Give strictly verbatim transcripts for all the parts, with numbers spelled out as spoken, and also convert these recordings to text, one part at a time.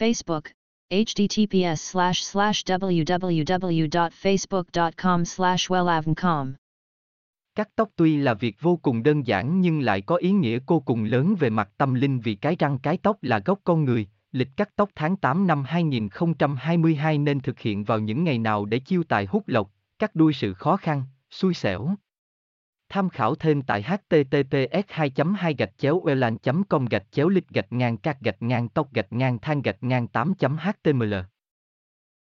Facebook, https slash slash www.facebook.com slash wellavncom Cắt tóc tuy là việc vô cùng đơn giản nhưng lại có ý nghĩa vô cùng lớn về mặt tâm linh vì cái răng cái tóc là gốc con người. Lịch cắt tóc tháng tám năm hai nghìn không trăm hai mươi hai nên thực hiện vào những ngày nào để chiêu tài hút lộc, cắt đuôi sự khó khăn, xui xẻo. Tham khảo thêm tại h t t p s hai chấm hai gạch chéo wellavn chấm com gạch chéo lịch gạch ngang cắt gạch ngang tóc gạch ngang than gạch ngang tám chấm h t m l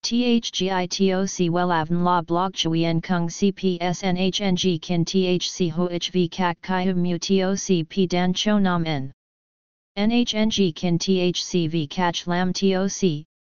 T H G I T O C Wellavn La Blog Chui En Kung C P S N H N G Kin T H C Ho H V Kak Kai Hum Mu T O C P Dan Cho Nam En N H N G Kin T H C V Catch Lam T O C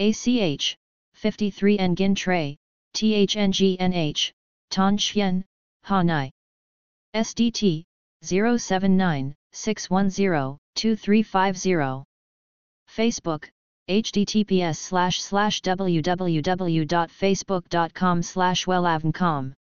A C H, fifty-three Nguyen Tray, THNGNH, Tan Chien, Ha Nai. S D T, zero seven nine six one zero two three five zero. Facebook, https slash slash www.facebook.com slash wellavncom